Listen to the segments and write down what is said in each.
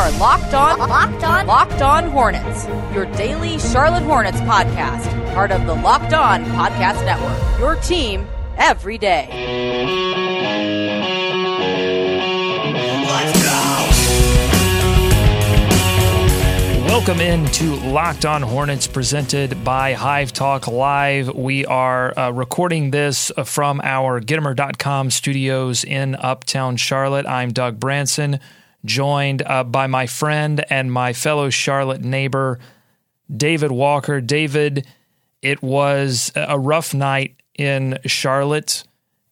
are Locked On Hornets, your daily Charlotte Hornets podcast, part of the Locked On Podcast Network, your team every day. Let's go! Welcome into Locked On Hornets, presented by Hive Talk Live. We are recording this from our Getimer.com studios in Uptown Charlotte. I'm Doug Branson, joined by my friend and my fellow Charlotte neighbor, David Walker. David, it was a rough night in Charlotte,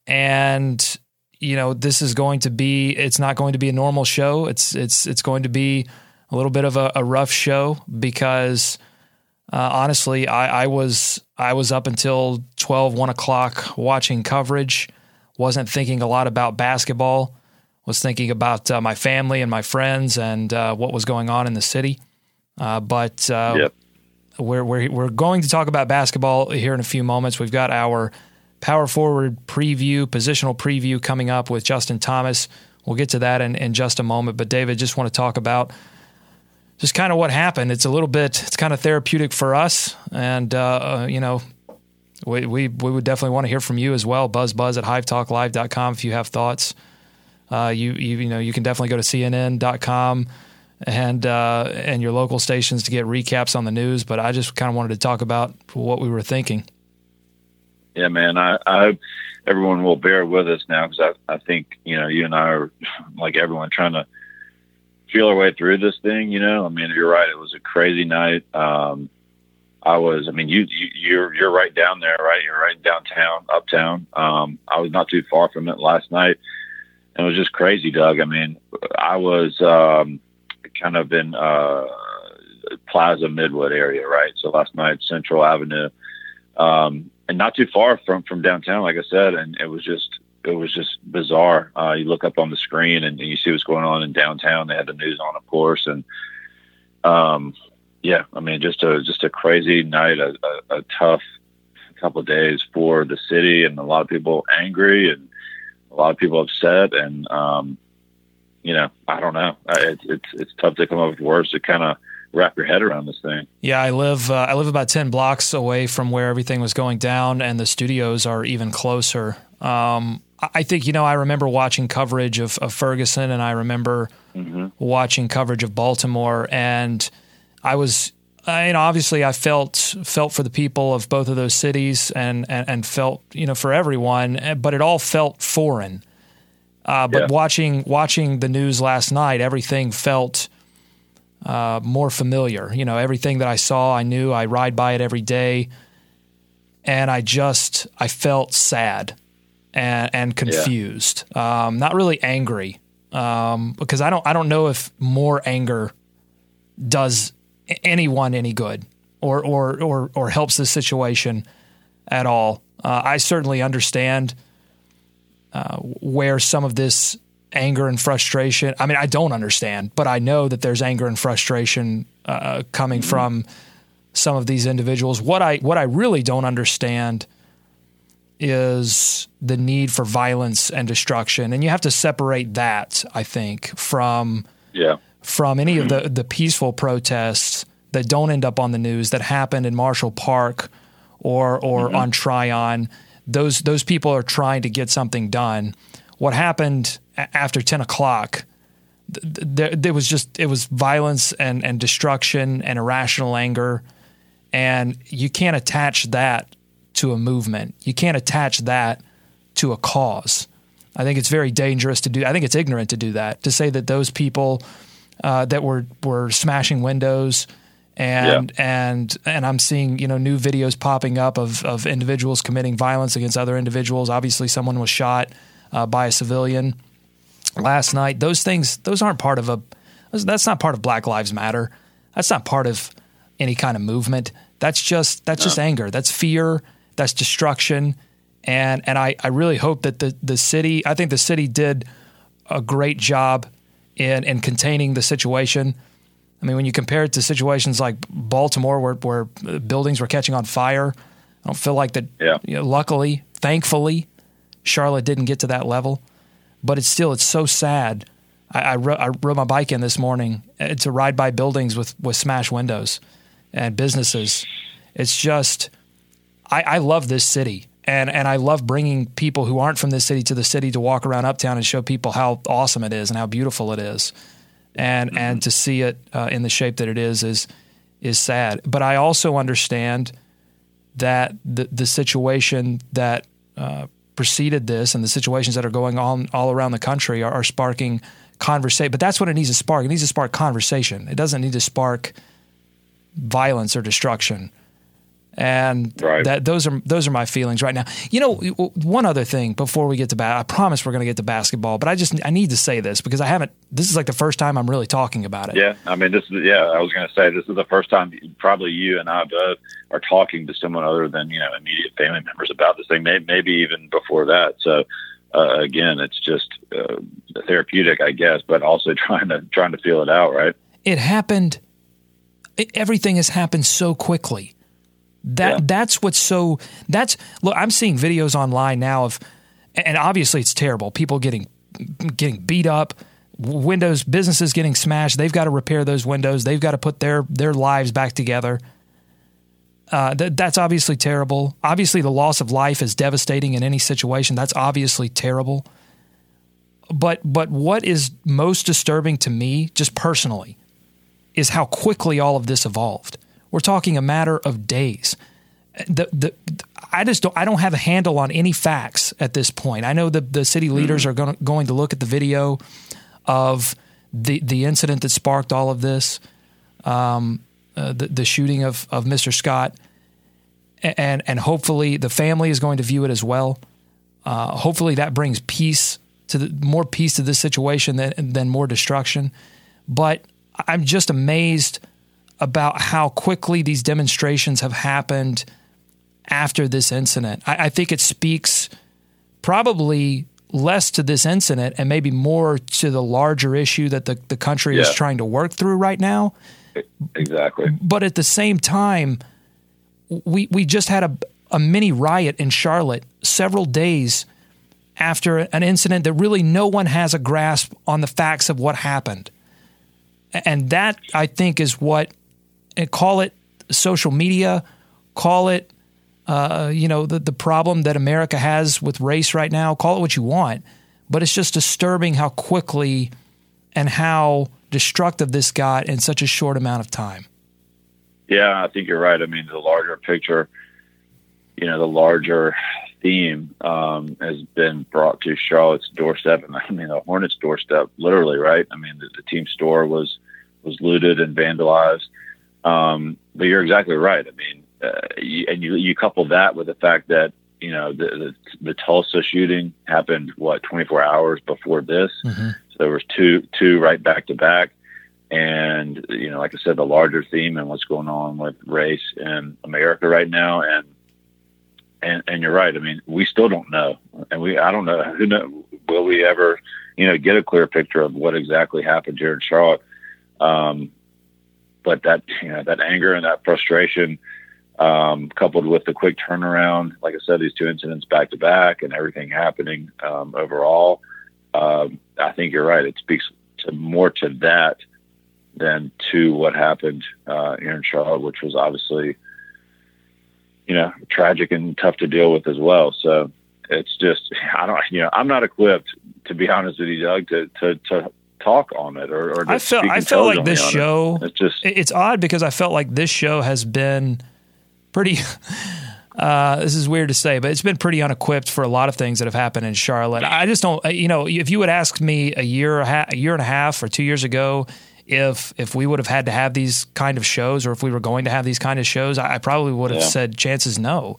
and you know, this is going to be, it's not going to be a normal show. It's going to be a little bit of a rough show because honestly, I was up until 12, 1 o'clock watching coverage, wasn't thinking a lot about basketball. Was thinking about my family and my friends and what was going on in the city. But we're going to talk about basketball here in a few moments. We've got our power forward preview, positional preview coming up with Justin Thomas. We'll get to that in just a moment. But David, just want to talk about just kind of what happened. It's a little bit, it's kind of therapeutic for us. And, you know, we would definitely want to hear from you as well. Buzz at HiveTalkLive.com if you have thoughts. You know, you can definitely go to CNN.com and your local stations to get recaps on the news. But I just kind of wanted to talk about what we were thinking. Yeah, man, I hope everyone will bear with us now, because I think, you know, you and I are like everyone trying to feel our way through this thing. You know, I mean, you're right. It was a crazy night. You're right down there, right? You're right downtown, uptown. I was not too far from it last night. It was just crazy, Doug. I mean, I was kind of in Plaza Midwood area, right? So last night, Central Avenue, and not too far from downtown, like I said. And it was just bizarre. You look up on the screen and you see what's going on in downtown. They had the news on, of course, and yeah, I mean, just a crazy night, a tough couple of days for the city, and a lot of people angry and a lot of people upset, and you know, I don't know. It's tough to come up with words to kind of wrap your head around this thing. Yeah, I live about 10 blocks away from where everything was going down, and the studios are even closer. I think, you know, I remember watching coverage of Ferguson, and I remember watching coverage of Baltimore, and I was, you know, obviously I felt for the people of both of those cities and felt, you know, for everyone, but it all felt foreign. But watching the news last night, everything felt more familiar. You know, everything that I saw, I knew. I ride by it every day, and I felt sad and confused. Yeah. Not really angry, because I don't know if more anger does anyone any good or helps the situation at all. I certainly understand where some of this anger and frustration, I mean, I don't understand, but I know that there's anger and frustration coming from some of these individuals. What I really don't understand is the need for violence and destruction. And you have to separate that, I think, from any of the peaceful protests that don't end up on the news that happened in Marshall Park or on Tryon. Those people are trying to get something done. What happened after 10 o'clock, it was violence and destruction and irrational anger. And you can't attach that to a movement. You can't attach that to a cause. I think it's very dangerous to do. I think it's ignorant to do that, to say that those people that were smashing windows, and I'm seeing, you know, new videos popping up of individuals committing violence against other individuals. Obviously, someone was shot by a civilian last night. Those aren't part of that's not part of Black Lives Matter. That's not part of any kind of movement. That's just anger. That's fear. That's destruction. And I really hope that the city, I think the city did a great job in containing the situation. I mean, when you compare it to situations like Baltimore where buildings were catching on fire, I don't feel like that. Yeah. You know, luckily, thankfully, Charlotte didn't get to that level. But it's so sad I rode my bike in this morning to ride by buildings with smashed windows and businesses. It's just, I love this city. And I love bringing people who aren't from this city to walk around Uptown and show people how awesome it is and how beautiful it is. And to see it in the shape that it is sad. But I also understand that the situation that preceded this and the situations that are going on all around the country are sparking conversation. But that's what it needs to spark. It needs to spark conversation. It doesn't need to spark violence or destruction. And right. those are my feelings right now. You know, one other thing before we get to I promise we're going to get to basketball, but I need to say this because this is like the first time I'm really talking about it. Yeah. I mean, I was going to say, this is the first time probably you and I both are talking to someone other than, you know, immediate family members about this thing, maybe even before that. So again, it's just therapeutic, I guess, but also trying to feel it out. Right. It happened. Everything has happened so quickly. Look, I'm seeing videos online now and obviously it's terrible. People getting beat up, businesses getting smashed. They've got to repair those windows. They've got to put their lives back together. That's obviously terrible. Obviously the loss of life is devastating in any situation. That's obviously terrible. But what is most disturbing to me, just personally, is how quickly all of this evolved. We're talking a matter of days. I don't have a handle on any facts at this point. I know the city leaders are going to look at the video of the incident that sparked all of this, the shooting of Mr. Scott, and hopefully the family is going to view it as well. Hopefully that brings more peace to this situation than more destruction. But I'm just amazed about how quickly these demonstrations have happened after this incident. I think it speaks probably less to this incident and maybe more to the larger issue that the country is trying to work through right now. Exactly. But at the same time, we just had a mini riot in Charlotte several days after an incident that really no one has a grasp on the facts of what happened. And that, I think, is what... And call it social media, call it, the problem that America has with race right now, call it what you want, but it's just disturbing how quickly and how destructive this got in such a short amount of time. Yeah, I think you're right. I mean, the larger picture, you know, the larger theme has been brought to Charlotte's doorstep. And I mean, the Hornets' doorstep, literally, right? I mean, the team store was looted and vandalized. But you're exactly right. I mean, you couple that with the fact that, you know, the Tulsa shooting happened, 24 hours before this. Mm-hmm. So there was two right back to back. And, you know, like I said, the larger theme and what's going on with race in America right now. And you're right. I mean, we still don't know. And I don't know will we ever, you know, get a clear picture of what exactly happened here in Charlotte. But that, you know, that anger and that frustration, coupled with the quick turnaround, like I said, these two incidents back to back and everything happening overall, I think you're right. It speaks to more to that than to what happened here in Charlotte, which was obviously, you know, tragic and tough to deal with as well. So it's just, I'm not equipped, to be honest with you, Doug, to talk on it or just I felt like this show it's odd because I felt like this show has been pretty this is weird to say, but it's been pretty unequipped for a lot of things that have happened in Charlotte. I just don't, you know, if you would ask me a year and a half or 2 years ago if we would have had to have these kind of shows or if we were going to have these kind of shows, I probably would have said chances no.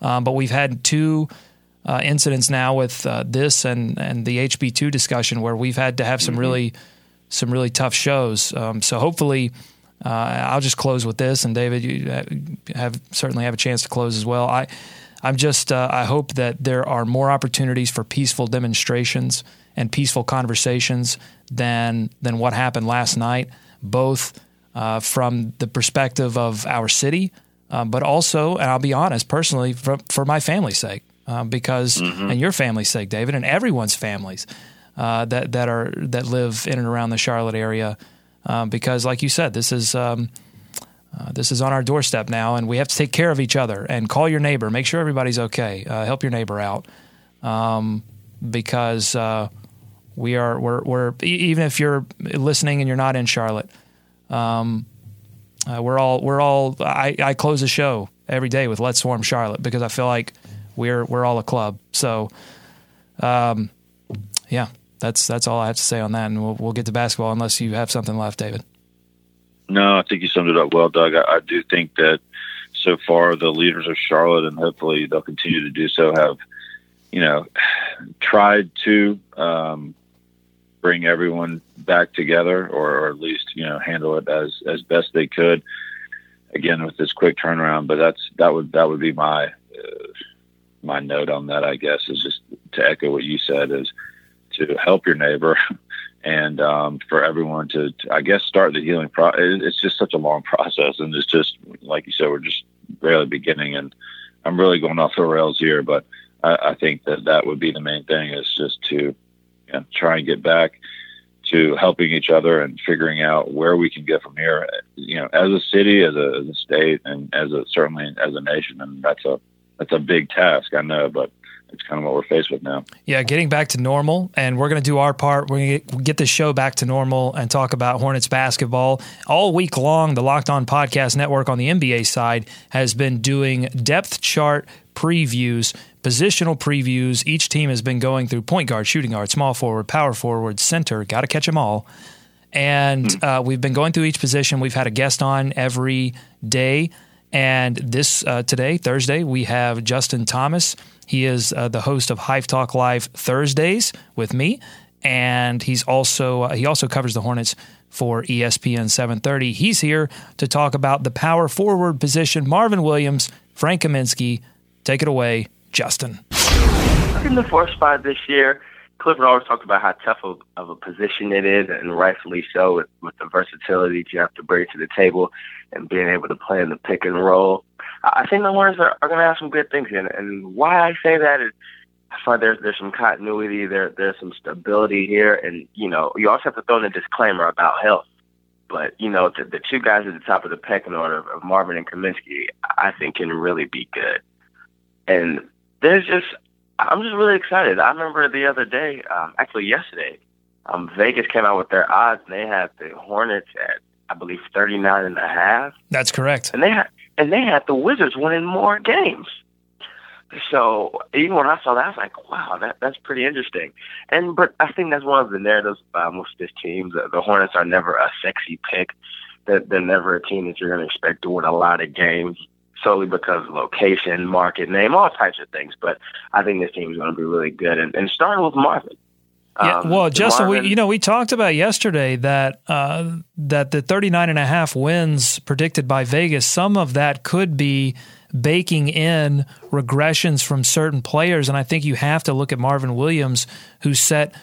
But we've had two incidents now with this and the HB2 discussion where we've had to have some really tough shows. So hopefully I'll just close with this, and David, you certainly have a chance to close as well. I'm just I hope that there are more opportunities for peaceful demonstrations and peaceful conversations than what happened last night, both from the perspective of our city, but also, and I'll be honest, personally, for my family's sake. Because, and your family's sake, David, and everyone's families, that live in and around the Charlotte area, because, like you said, this is on our doorstep now, and we have to take care of each other and call your neighbor, make sure everybody's okay, help your neighbor out, because we're even if you're listening and you're not in Charlotte, we're all. I close the show every day with "Let's Swarm Charlotte" because I feel like we're all a club. So, yeah, that's all I have to say on that, and we'll get to basketball unless you have something left, David. No, I think you summed it up well, Doug. I do think that so far the leaders of Charlotte, and hopefully they'll continue to do so, have tried to bring everyone back together, or at least handle it as best they could. Again, with this quick turnaround, but that would be my my note on that. I guess is just to echo what you said, is to help your neighbor. And for everyone to, I guess, start the healing process. It's just such a long process, and it's just, like you said, we're just barely beginning, and I'm really going off the rails here, but I think that would be the main thing, is just to try and get back to helping each other and figuring out where we can get from here, as a city, as a state, and certainly as a nation. And that's a big task, I know, but it's kind of what we're faced with now. Yeah, getting back to normal, and we're going to do our part. We're going to get this show back to normal and talk about Hornets basketball. All week long, the Locked On Podcast Network on the NBA side has been doing depth chart previews, positional previews. Each team has been going through point guard, shooting guard, small forward, power forward, center. Got to catch them all. And we've been going through each position. We've had a guest on every day. And this today, Thursday, we have Justin Thomas. He is the host of Hive Talk Live Thursdays with me, and he's also he also covers the Hornets for ESPN 730. He's here to talk about the power forward position. Marvin Williams, Frank Kaminsky, take it away, Justin. In the fourth spot this year, Clifford always talked about how tough of a position it is, and rightfully so, with the versatility you have to bring to the table and being able to play in the pick and roll. I think the Hornets are going to have some good things in it. And why I say that is, I find there's some continuity, there's some stability here, and you also have to throw in a disclaimer about health. But the two guys at the top of the pecking order of Marvin and Kaminsky, I think, can really be good. And I'm just really excited. I remember the other day, actually yesterday, Vegas came out with their odds, and they had the Hornets at, I believe, 39.5. That's correct. And they had the Wizards winning more games. So even when I saw that, I was like, wow, that's pretty interesting. But I think that's one of the narratives by most of this team. The Hornets are never a sexy pick. They're never a team that you're going to expect to win a lot of games, solely because of location, market name, all types of things. But I think this team is going to be really good. And starting with Marvin. Yeah, well, Justin, Marvin, we talked about yesterday that the 39.5 wins predicted by Vegas, some of that could be baking in regressions from certain players. And I think you have to look at Marvin Williams, who set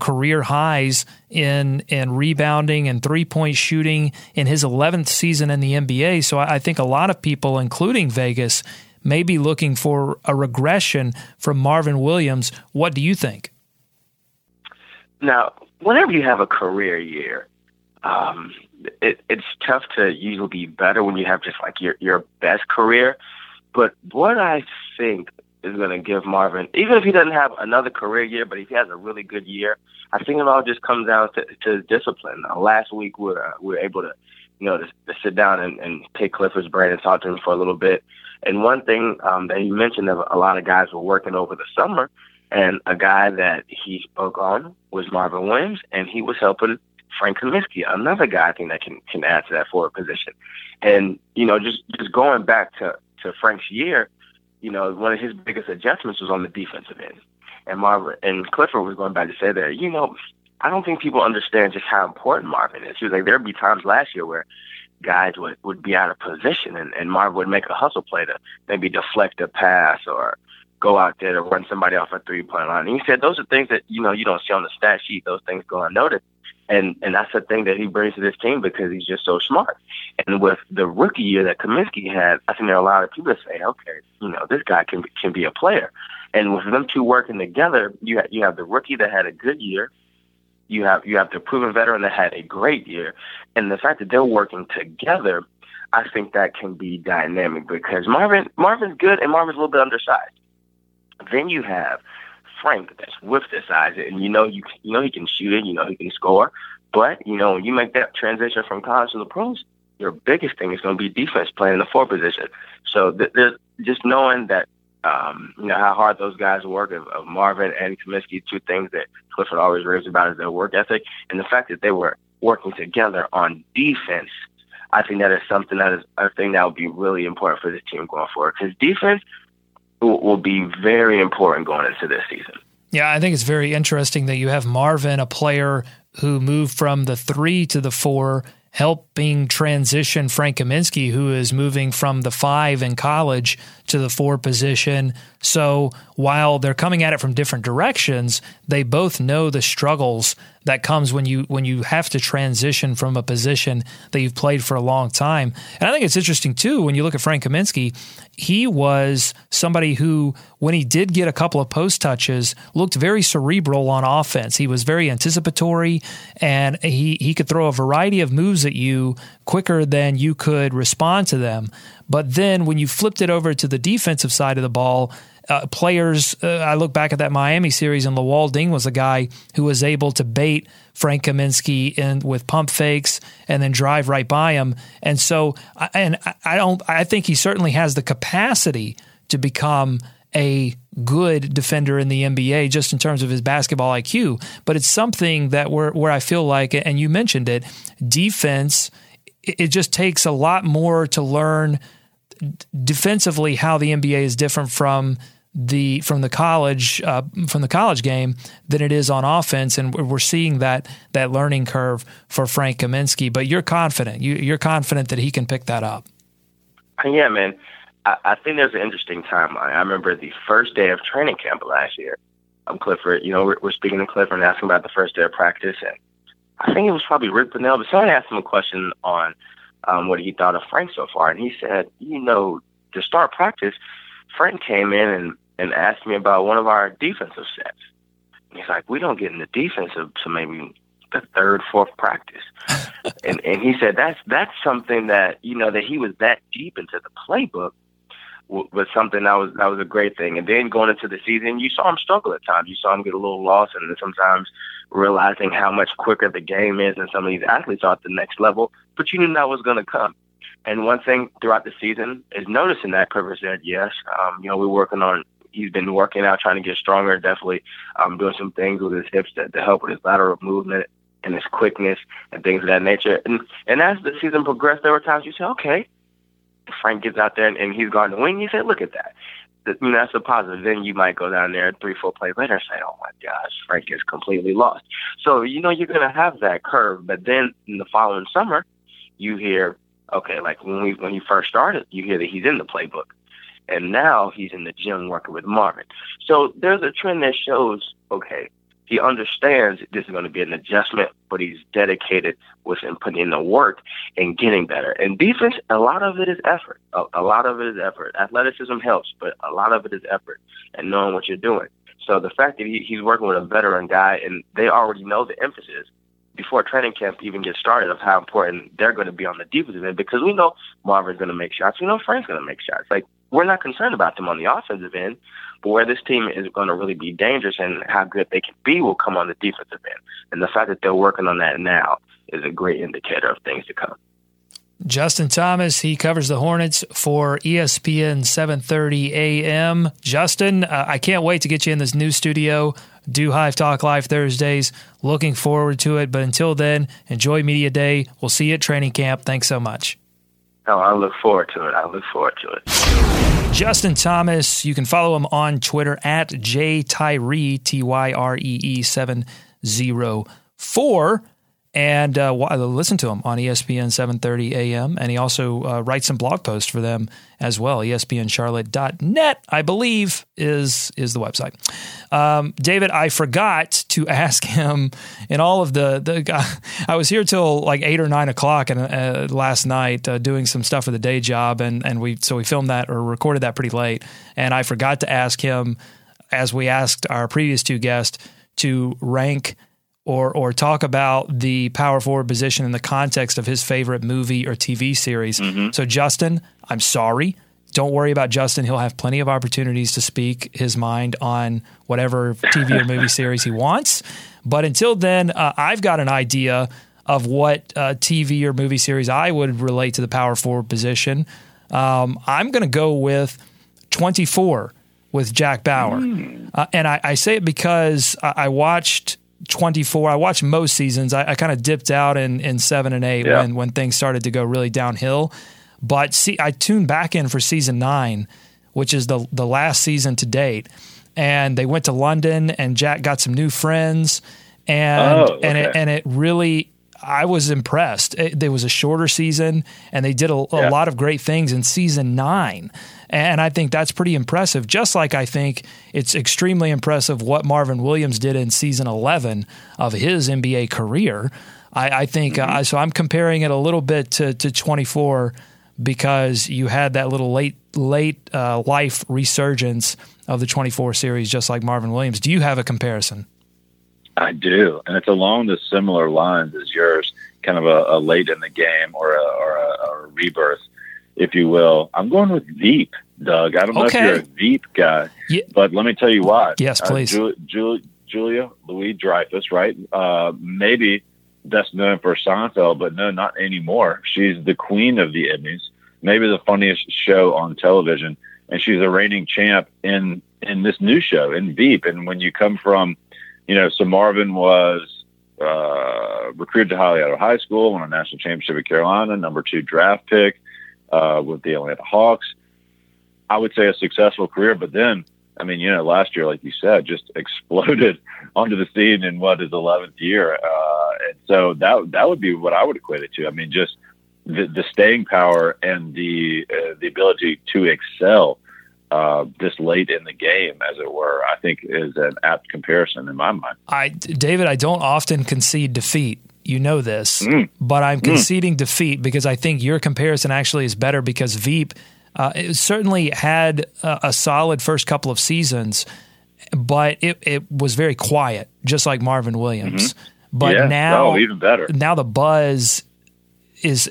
career highs in rebounding and three-point shooting in his 11th season in the NBA. So I think a lot of people, including Vegas, may be looking for a regression from Marvin Williams. What do you think? Now, whenever you have a career year, it's tough to usually be better when you have just like your best career. But what I think is going to give Marvin, even if he doesn't have another career year, but if he has a really good year, I think it all just comes down to discipline. Last week, we were able to, to sit down and pick Clifford's brain and talk to him for a little bit. And one thing that he mentioned, that a lot of guys were working over the summer, and a guy that he spoke on was Marvin Williams, and he was helping Frank Kaminsky, another guy I think that can add to that forward position. And, just going back to Frank's year, one of his biggest adjustments was on the defensive end. And Clifford was going back to say that, I don't think people understand just how important Marvin is. He was like, there'd be times last year where guys would be out of position, and Marvin would make a hustle play to maybe deflect a pass or go out there to run somebody off a three-point line. And he said those are things that, you don't see on the stat sheet. Those things go unnoticed. And that's the thing that he brings to this team, because he's just so smart. And with the rookie year that Kaminsky had, I think there are a lot of people that say, okay, this guy can be a player. And with them two working together, you have the rookie that had a good year, You have the proven veteran that had a great year. And the fact that they're working together, I think that can be dynamic because Marvin's good and Marvin's a little bit undersized. Then you have Frank that's with the size, and you know he can shoot it, you know he can score. But, you know, when you make that transition from college to the pros, your biggest thing is going to be defense playing in the four position. So just knowing that, you know, how hard those guys work of Marvin and Kaminsky, two things that Clifford always raves about is their work ethic. And the fact that they were working together on defense, I think that is something that is a thing that will be really important for this team going forward. Because defense will be very important going into this season. Yeah, I think it's very interesting that you have Marvin, a player who moved from the 3 to the 4, helping transition Frank Kaminsky, who is moving from the 5 in college to the 4 position. So while they're coming at it from different directions, they both know the struggles that comes when you have to transition from a position that you've played for a long time. And I think it's interesting, too, when you look at Frank Kaminsky, he was somebody who, when he did get a couple of post touches, looked very cerebral on offense. He was very anticipatory, and he could throw a variety of moves at you quicker than you could respond to them. But then when you flipped it over to the defensive side of the ball, players, I look back at that Miami series, and Luol Deng was a guy who was able to bait Frank Kaminsky in with pump fakes and then drive right by him. And so, I think he certainly has the capacity to become a good defender in the NBA just in terms of his basketball IQ. But it's something that where I feel like, and you mentioned it, defense. It just takes a lot more to learn defensively how the NBA is different from the college game than it is on offense, and we're seeing that learning curve for Frank Kaminsky. But you're confident. You're confident that he can pick that up. Yeah, man. I think there's an interesting timeline. I remember the first day of training camp last year. I'm Clifford. You know, we're speaking to Clifford and asking about the first day of practice, and I think it was probably Rick Bunnell, but someone asked him a question on what he thought of Frank so far. And he said, you know, to start practice, Frank came in and asked me about one of our defensive sets. And he's like, we don't get into defensive to maybe the third, fourth practice. and he said that's something that, you know, that he was that deep into the playbook was something that was a great thing. And then going into the season, you saw him struggle at times. You saw him get a little lost, and then sometimes realizing how much quicker the game is and some of these athletes are at the next level, but you knew that was going to come. And one thing throughout the season is noticing that. Clifford said, yes, you know, he's been working out, trying to get stronger, definitely doing some things with his hips to help with his lateral movement and his quickness and things of that nature. And as the season progressed, there were times you said, okay, Frank gets out there and he's guarding the wing. You say, look at that. You know, that's a positive. Then you might go down there 3-4 plays later and say, oh my gosh, Frank is completely lost. So, you know, you're going to have that curve. But then in the following summer, you hear, okay, like when he first started, you hear that he's in the playbook. And now he's in the gym working with Marvin. So there's a trend that shows, okay, he understands this is going to be an adjustment, but he's dedicated with putting in the work and getting better. And defense, a lot of it is effort. A lot of it is effort. Athleticism helps, but a lot of it is effort and knowing what you're doing. So the fact that he's working with a veteran guy, and they already know the emphasis before training camp even gets started of how important they're going to be on the defensive end, because we know Marvin's going to make shots. We know Frank's going to make shots. Like, we're not concerned about them on the offensive end, but where this team is going to really be dangerous and how good they can be will come on the defensive end. And the fact that they're working on that now is a great indicator of things to come. Justin Thomas, he covers the Hornets for ESPN 730 AM. Justin, I can't wait to get you in this new studio. Do Hive Talk Live Thursdays. Looking forward to it. But until then, enjoy Media Day. We'll see you at training camp. Thanks so much. Oh, I look forward to it. I look forward to it. Justin Thomas, you can follow him on Twitter at Jtyree, Tyree 704. And listen to him on ESPN 730 AM. And he also writes some blog posts for them as well. ESPNCharlotte.net, I believe, is the website. David, I forgot to ask him in all of the I was here till like 8 or 9 o'clock last night doing some stuff for the day job. And we filmed that or recorded that pretty late. And I forgot to ask him, as we asked our previous two guests, to rank or talk about the power forward position in the context of his favorite movie or TV series. Mm-hmm. So Justin, I'm sorry. Don't worry about Justin. He'll have plenty of opportunities to speak his mind on whatever TV or movie series he wants. But until then, I've got an idea of what TV or movie series I would relate to the power forward position. I'm going to go with 24 with Jack Bauer. And I say it because I watched 24. I watched most seasons. I kind of dipped out in 7 and 8 when things started to go really downhill. But see, I tuned back in for season 9, which is the last season to date. And they went to London, and Jack got some new friends, and it really, I was impressed. There was a shorter season, and they did a lot of great things in season 9. And I think that's pretty impressive, just like I think it's extremely impressive what Marvin Williams did in season 11 of his NBA career. I think, so I'm comparing it a little bit to 24 because you had that little late life resurgence of the 24 series, just like Marvin Williams. Do you have a comparison? I do, and it's along the similar lines as yours, kind of a late in the game or a rebirth, if you will. I'm going with Veep, Doug. I don't know if you're a Veep guy, but let me tell you why. Yes, please. Julia Louis-Dreyfus, right? Maybe best known for Seinfeld, but no, not anymore. She's the queen of the Emmys, maybe the funniest show on television, and she's a reigning champ in this new show, in Veep. And when you come from, so Marvin was recruited to Holly out of high school, won a national championship at Carolina, #2 draft pick with the Atlanta Hawks. I would say a successful career, but then, last year, like you said, just exploded onto the scene in what is 11th year. And so that would be what I would equate it to. Just the staying power and the ability to excel this late in the game, as it were, I think is an apt comparison in my mind. David, I don't often concede defeat. You know this, but I'm conceding defeat because I think your comparison actually is better because Veep it certainly had a solid first couple of seasons, but it was very quiet, just like Marvin Williams. Mm-hmm. But now, even better. Now the buzz is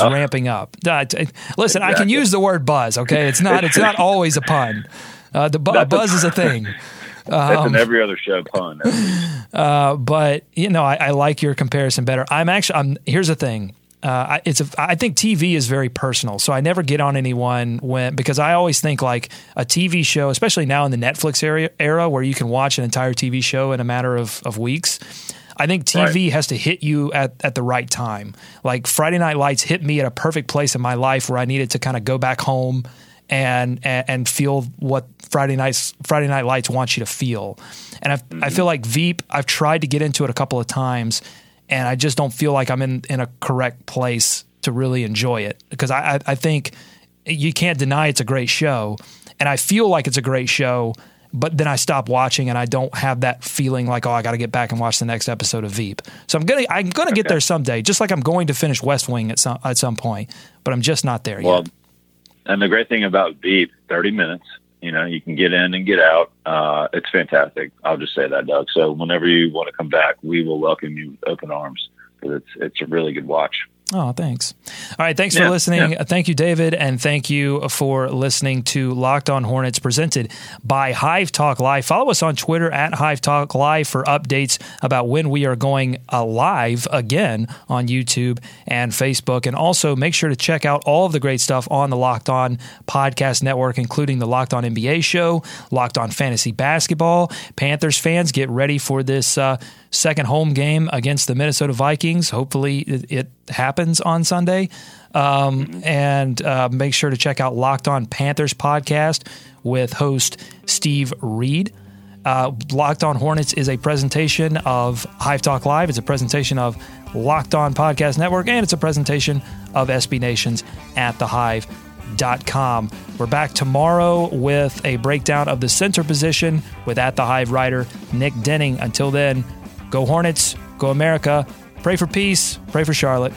ramping up. Listen, exactly. I can use the word buzz. Okay, it's not always a pun. Buzz is a thing. That's an every other show pun. But I like your comparison better. Here's the thing. I think TV is very personal, so I never get on anyone because I always think like a TV show, especially now in the Netflix era where you can watch an entire TV show in a matter of weeks. I think TV has to hit you at the right time. Like Friday Night Lights hit me at a perfect place in my life where I needed to kind of go back home and feel what Friday Night Lights wants you to feel. And I feel like Veep, I've tried to get into it a couple of times, and I just don't feel like I'm in a correct place to really enjoy it because I think you can't deny it's a great show, and I feel like it's a great show, but then I stop watching and I don't have that feeling like, oh, I got to get back and watch the next episode of Veep. So I'm gonna get there someday, just like I'm going to finish West Wing at some point, but I'm just not there yet. And the great thing about Veep, 30 minutes, you can get in and get out. It's fantastic. I'll just say that, Doug. So whenever you want to come back, we will welcome you with open arms because it's a really good watch. Oh, thanks. All right. Thanks for listening. Yeah. Thank you, David. And thank you for listening to Locked on Hornets presented by Hive Talk Live. Follow us on Twitter at Hive Talk Live for updates about when we are going live again on YouTube and Facebook. And also make sure to check out all of the great stuff on the Locked On Podcast Network, including the Locked On NBA show, Locked On Fantasy Basketball. Panthers fans, get ready for this second home game against the Minnesota Vikings. Hopefully it happens on Sunday. And make sure to check out Locked On Panthers podcast with host Steve Reed. Locked On Hornets is a presentation of Hive Talk Live. It's a presentation of Locked On Podcast Network, and it's a presentation of SBNations at thehive.com. We're back tomorrow with a breakdown of the center position with At The Hive writer Nick Denning. Until then, go Hornets, go America, pray for peace, pray for Charlotte,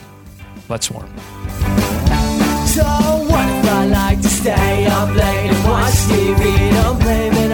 let's swarm. So what if I like to stay up late and watch TV, don't blame it.